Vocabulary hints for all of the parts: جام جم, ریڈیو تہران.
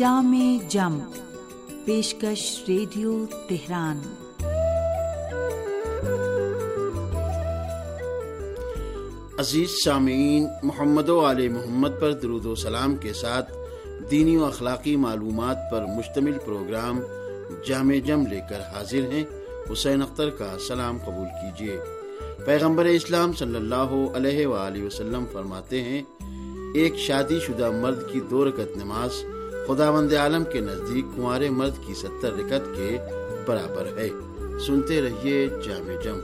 جام جم پیشکش ریڈیو تہران۔ عزیز سامعین، محمد و آل محمد پر درود و سلام کے ساتھ دینی و اخلاقی معلومات پر مشتمل پروگرام جام جم لے کر حاضر ہیں۔ حسین اختر کا سلام قبول کیجیے۔ پیغمبر اسلام صلی اللہ علیہ وآلہ وسلم فرماتے ہیں، ایک شادی شدہ مرد کی 2 رکعت نماز خداوند عالم کے نزدیک کنوارے مرد کی 70 رکعت کے برابر ہے۔ سنتے رہیے جام جم۔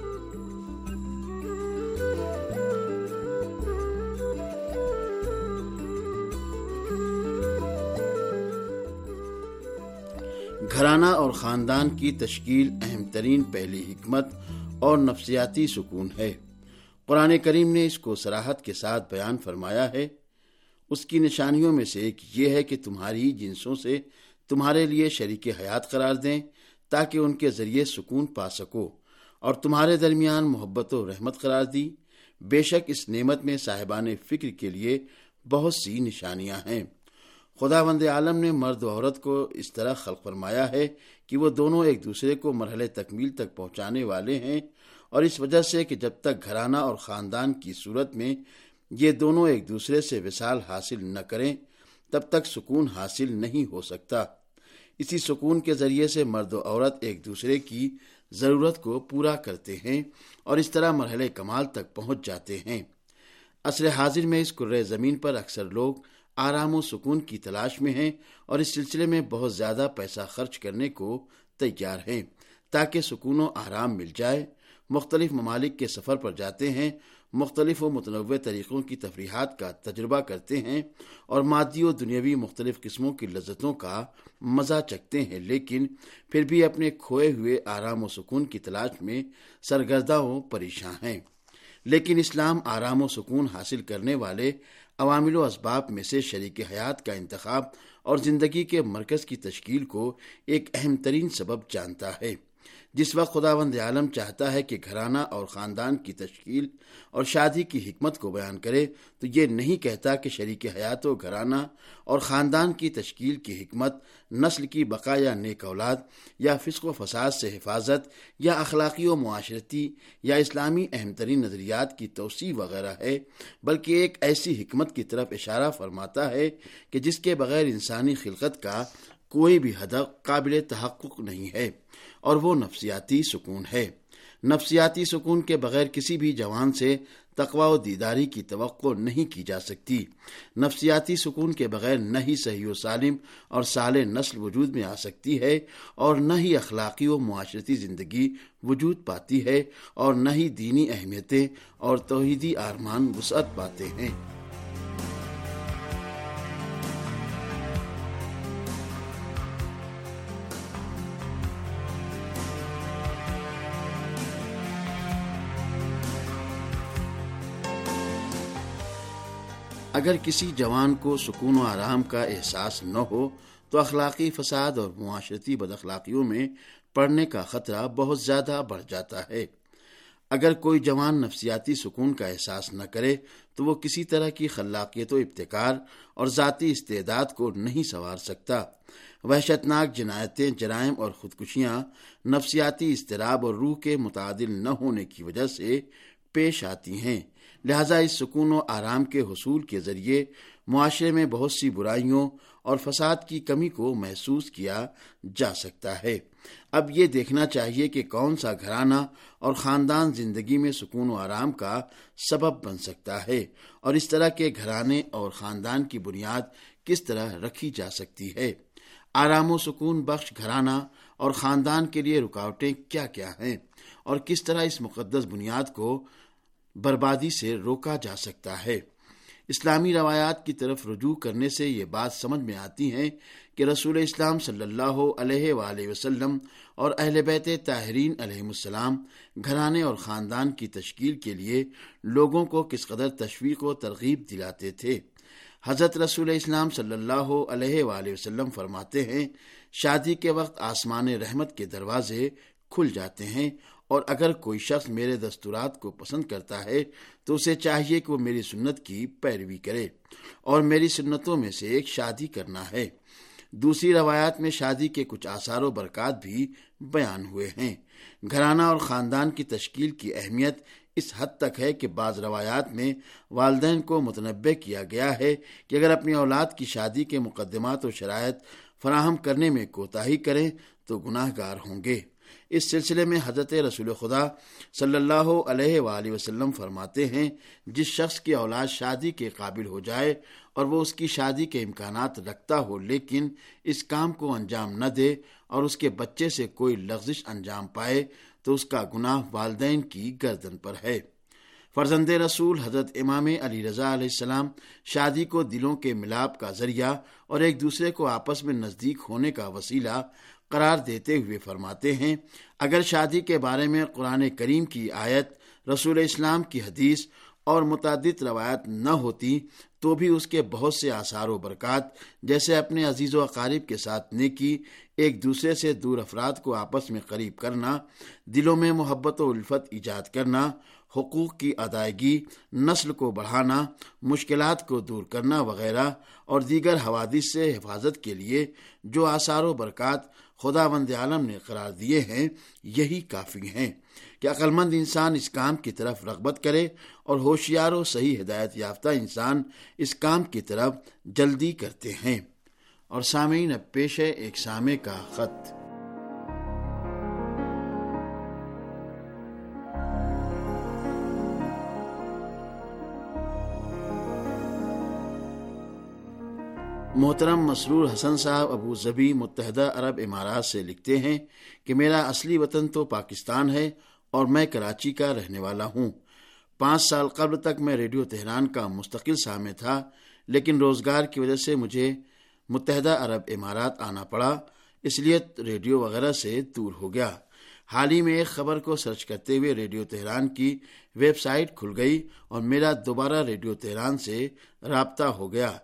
گھرانہ اور خاندان کی تشکیل اہم ترین پہلی حکمت اور نفسیاتی سکون ہے۔ قرآن کریم نے اس کو صراحت کے ساتھ بیان فرمایا ہے۔ اس کی نشانیوں میں سے ایک یہ ہے کہ تمہاری جنسوں سے تمہارے لیے شریک حیات قرار دیں تاکہ ان کے ذریعے سکون پا سکو، اور تمہارے درمیان محبت و رحمت قرار دی۔ بے شک اس نعمت میں صاحبان فکر کے لیے بہت سی نشانیاں ہیں۔ خداوند عالم نے مرد و عورت کو اس طرح خلق فرمایا ہے کہ وہ دونوں ایک دوسرے کو مرحلے تکمیل تک پہنچانے والے ہیں، اور اس وجہ سے کہ جب تک گھرانہ اور خاندان کی صورت میں یہ دونوں ایک دوسرے سے وصال حاصل نہ کریں تب تک سکون حاصل نہیں ہو سکتا۔ اسی سکون کے ذریعے سے مرد و عورت ایک دوسرے کی ضرورت کو پورا کرتے ہیں اور اس طرح مرحلے کمال تک پہنچ جاتے ہیں۔ عصر حاضر میں اس کرۂ زمین پر اکثر لوگ آرام و سکون کی تلاش میں ہیں اور اس سلسلے میں بہت زیادہ پیسہ خرچ کرنے کو تیار ہیں تاکہ سکون و آرام مل جائے۔ مختلف ممالک کے سفر پر جاتے ہیں، مختلف و متنوع طریقوں کی تفریحات کا تجربہ کرتے ہیں اور مادی و دنیاوی مختلف قسموں کی لذتوں کا مزہ چکھتے ہیں، لیکن پھر بھی اپنے کھوئے ہوئے آرام و سکون کی تلاش میں سرگرداں و پریشاں ہیں۔ لیکن اسلام آرام و سکون حاصل کرنے والے عوامل و اسباب میں سے شریک حیات کا انتخاب اور زندگی کے مرکز کی تشکیل کو ایک اہم ترین سبب جانتا ہے۔ جس وقت خداوند عالم چاہتا ہے کہ گھرانہ اور خاندان کی تشکیل اور شادی کی حکمت کو بیان کرے تو یہ نہیں کہتا کہ شریک حیات و گھرانہ اور خاندان کی تشکیل کی حکمت نسل کی بقا یا نیک اولاد یا فسق و فساد سے حفاظت یا اخلاقی و معاشرتی یا اسلامی اہم ترین نظریات کی توسیع وغیرہ ہے، بلکہ ایک ایسی حکمت کی طرف اشارہ فرماتا ہے کہ جس کے بغیر انسانی خلقت کا کوئی بھی ہدف قابل تحقق نہیں ہے، اور وہ نفسیاتی سکون ہے۔ نفسیاتی سکون کے بغیر کسی بھی جوان سے تقویٰ و دیداری کی توقع نہیں کی جا سکتی۔ نفسیاتی سکون کے بغیر نہ ہی صحیح و سالم اور صالح نسل وجود میں آ سکتی ہے، اور نہ ہی اخلاقی و معاشرتی زندگی وجود پاتی ہے، اور نہ ہی دینی اہمیتیں اور توحیدی آرمان وسعت پاتے ہیں۔ اگر کسی جوان کو سکون و آرام کا احساس نہ ہو تو اخلاقی فساد اور معاشرتی بد اخلاقیوں میں پڑنے کا خطرہ بہت زیادہ بڑھ جاتا ہے۔ اگر کوئی جوان نفسیاتی سکون کا احساس نہ کرے تو وہ کسی طرح کی خلاقیت و ابتکار اور ذاتی استعداد کو نہیں سنوار سکتا۔ وحشتناک جنایتیں، جرائم اور خودکشیاں نفسیاتی اضطراب اور روح کے متعادل نہ ہونے کی وجہ سے پیش آتی ہیں۔ لہٰذا اس سکون و آرام کے حصول کے ذریعے معاشرے میں بہت سی برائیوں اور فساد کی کمی کو محسوس کیا جا سکتا ہے۔ اب یہ دیکھنا چاہیے کہ کون سا گھرانہ اور خاندان زندگی میں سکون و آرام کا سبب بن سکتا ہے، اور اس طرح کے گھرانے اور خاندان کی بنیاد کس طرح رکھی جا سکتی ہے۔ آرام و سکون بخش گھرانہ اور خاندان کے لیے رکاوٹیں کیا کیا ہیں، اور کس طرح اس مقدس بنیاد کو بربادی سے روکا جا سکتا ہے۔ اسلامی روایات کی طرف رجوع کرنے سے یہ بات سمجھ میں آتی ہے کہ رسول اسلام صلی اللہ علیہ وآلہ وسلم اور اہل بیت طاہرین علیہم السلام گھرانے اور خاندان کی تشکیل کے لیے لوگوں کو کس قدر تشویق و ترغیب دلاتے تھے۔ حضرت رسول اسلام صلی اللہ علیہ وآلہ وسلم فرماتے ہیں، شادی کے وقت آسمان رحمت کے دروازے کھل جاتے ہیں، اور اگر کوئی شخص میرے دستورات کو پسند کرتا ہے تو اسے چاہیے کہ وہ میری سنت کی پیروی کرے، اور میری سنتوں میں سے ایک شادی کرنا ہے۔ دوسری روایات میں شادی کے کچھ آثار و برکات بھی بیان ہوئے ہیں۔ گھرانہ اور خاندان کی تشکیل کی اہمیت اس حد تک ہے کہ بعض روایات میں والدین کو متنبہ کیا گیا ہے کہ اگر اپنی اولاد کی شادی کے مقدمات و شرائط فراہم کرنے میں کوتاہی کریں تو گناہ گار ہوں گے۔ اس سلسلے میں حضرت رسول خدا صلی اللہ علیہ وآلہ وسلم فرماتے ہیں، جس شخص کی اولاد شادی کے قابل ہو جائے اور وہ اس کی شادی کے امکانات رکھتا ہو لیکن اس کام کو انجام نہ دے اور اس کے بچے سے کوئی لغزش انجام پائے تو اس کا گناہ والدین کی گردن پر ہے۔ فرزند رسول حضرت امام علی رضا علیہ السلام شادی کو دلوں کے ملاپ کا ذریعہ اور ایک دوسرے کو آپس میں نزدیک ہونے کا وسیلہ قرار دیتے ہوئے فرماتے ہیں، اگر شادی کے بارے میں قرآن کریم کی آیت، رسول اسلام کی حدیث اور متعدد روایات نہ ہوتی تو بھی اس کے بہت سے آثار و برکات جیسے اپنے عزیز و اقارب کے ساتھ نیکی، ایک دوسرے سے دور افراد کو آپس میں قریب کرنا، دلوں میں محبت و الفت ایجاد کرنا، حقوق کی ادائیگی، نسل کو بڑھانا، مشکلات کو دور کرنا وغیرہ اور دیگر حوادث سے حفاظت کے لیے جو آثار و برکات خداوند عالم نے قرار دیے ہیں یہی کافی ہیں کہ عقلمند انسان اس کام کی طرف رغبت کرے اور ہوشیار و صحیح ہدایت یافتہ انسان اس کام کی طرف جلدی کرتے ہیں۔ اور سامعین، اب پیش ہے ایک سامع کا خط۔ محترم مسرور حسن صاحب ابو ظبی متحدہ عرب امارات سے لکھتے ہیں کہ میرا اصلی وطن تو پاکستان ہے اور میں کراچی کا رہنے والا ہوں۔ 5 سال قبل تک میں ریڈیو تہران کا مستقل سامع تھا لیکن روزگار کی وجہ سے مجھے متحدہ عرب امارات آنا پڑا، اس لیے ریڈیو وغیرہ سے دور ہو گیا۔ حال ہی میں ایک خبر کو سرچ کرتے ہوئے ریڈیو تہران کی ویب سائٹ کھل گئی اور میرا دوبارہ ریڈیو تہران سے رابطہ ہو گیا۔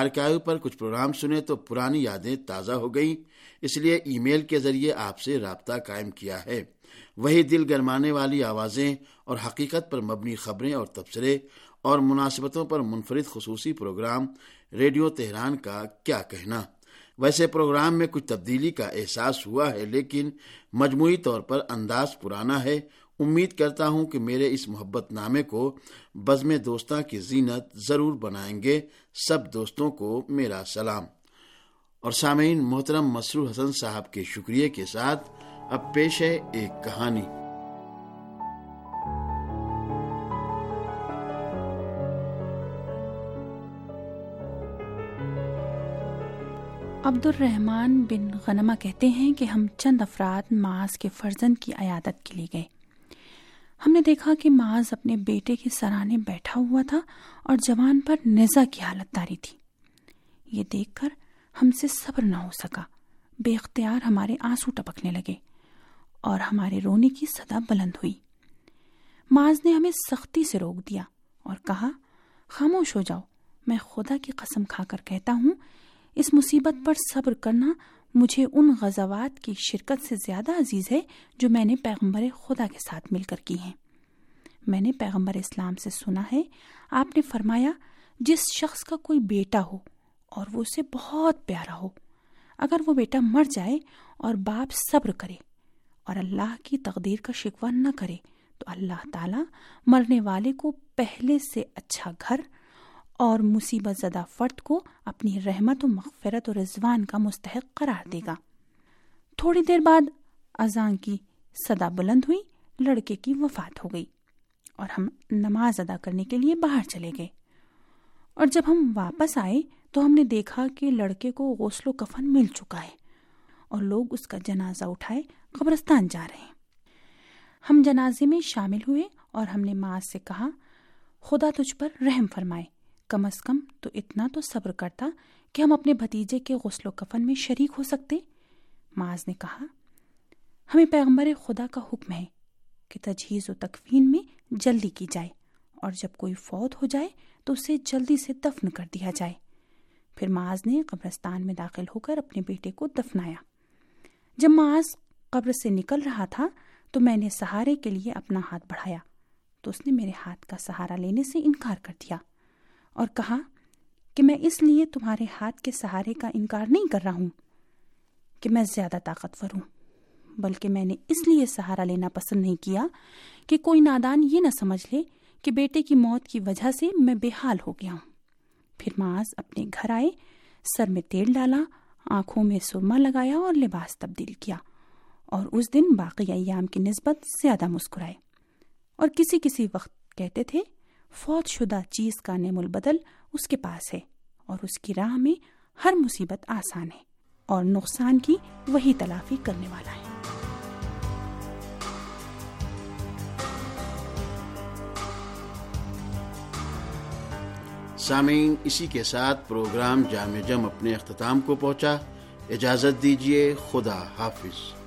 آرکائیو پر کچھ پروگرام سنے تو پرانی یادیں تازہ ہو گئیں، اس لیے ای میل کے ذریعے آپ سے رابطہ قائم کیا ہے۔ وہی دل گرمانے والی آوازیں اور حقیقت پر مبنی خبریں اور تبصرے اور مناسبتوں پر منفرد خصوصی پروگرام ریڈیو تہران کا کیا کہنا۔ ویسے پروگرام میں کچھ تبدیلی کا احساس ہوا ہے لیکن مجموعی طور پر انداز پرانا ہے۔ امید کرتا ہوں کہ میرے اس محبت نامے کو بزم دوستاں کی زینت ضرور بنائیں گے۔ سب دوستوں کو میرا سلام۔ اور سامعین، محترم مسرور حسن صاحب کے شکریہ کے ساتھ اب پیش ہے ایک کہانی۔ عبد الرحمن بن غنمہ کہتے ہیں کہ ہم چند افراد معاذ کے فرزند کی عیادت کے لیے گئے۔ ہم نے دیکھا کہ معاذ اپنے بیٹے کے سرانے بیٹھا ہوا تھا اور زبان پر نیزہ کی حالت طاری تھی۔ یہ دیکھ کر ہم سے صبر نہ ہو سکا، بے اختیار ہمارے آنسو ٹپکنے لگے اور ہمارے رونے کی صدا بلند ہوئی۔ معاذ نے ہمیں سختی سے روک دیا اور کہا، خاموش ہو جاؤ، میں خدا کی قسم کھا کر کہتا ہوں، اس مصیبت پر صبر کرنا مجھے ان غزوات کی شرکت سے زیادہ عزیز ہے جو میں نے پیغمبر خدا کے ساتھ مل کر کی ہیں۔ میں نے پیغمبر اسلام سے سنا ہے، آپ نے فرمایا، جس شخص کا کوئی بیٹا ہو اور وہ اسے بہت پیارا ہو، اگر وہ بیٹا مر جائے اور باپ صبر کرے اور اللہ کی تقدیر کا شکوہ نہ کرے تو اللہ تعالیٰ مرنے والے کو پہلے سے اچھا گھر اور مصیبت زدہ فرد کو اپنی رحمت و مغفرت و رضوان کا مستحق قرار دے گا۔ تھوڑی دیر بعد اذان کی صدا بلند ہوئی، لڑکے کی وفات ہو گئی اور ہم نماز ادا کرنے کے لیے باہر چلے گئے، اور جب ہم واپس آئے تو ہم نے دیکھا کہ لڑکے کو غسل و کفن مل چکا ہے اور لوگ اس کا جنازہ اٹھائے قبرستان جا رہے ہیں۔ ہم جنازے میں شامل ہوئے اور ہم نے ماں سے کہا، خدا تجھ پر رحم فرمائے، کم از کم تو اتنا تو صبر کرتا کہ ہم اپنے بھتیجے کے غسل و کفن میں شریک ہو سکتے۔ معاذ نے کہا، ہمیں پیغمبر خدا کا حکم ہے کہ تجہیز و تکفین میں جلدی کی جائے اور جب کوئی فوت ہو جائے تو اسے جلدی سے دفن کر دیا جائے۔ پھر معاذ نے قبرستان میں داخل ہو کر اپنے بیٹے کو دفنایا۔ جب معاذ قبر سے نکل رہا تھا تو میں نے سہارے کے لیے اپنا ہاتھ بڑھایا تو اس نے میرے ہاتھ کا سہارا لینے سے انکار کر دیا اور کہا کہ میں اس لیے تمہارے ہاتھ کے سہارے کا انکار نہیں کر رہا ہوں کہ میں زیادہ طاقتور ہوں، بلکہ میں نے اس لیے سہارا لینا پسند نہیں کیا کہ کوئی نادان یہ نہ سمجھ لے کہ بیٹے کی موت کی وجہ سے میں بے حال ہو گیا ہوں۔ پھر معاذ اپنے گھر آئے، سر میں تیل ڈالا، آنکھوں میں سرما لگایا اور لباس تبدیل کیا، اور اس دن باقی ایام کی نسبت زیادہ مسکرائے، اور کسی کسی وقت کہتے تھے فوت شدہ چیز کا نعم البدل اس کے پاس ہے اور اس کی راہ میں ہر مصیبت آسان ہے اور نقصان کی وہی تلافی کرنے والا ہے۔ سامعین، اسی کے ساتھ پروگرام جام جم اپنے اختتام کو پہنچا۔ اجازت دیجیے، خدا حافظ۔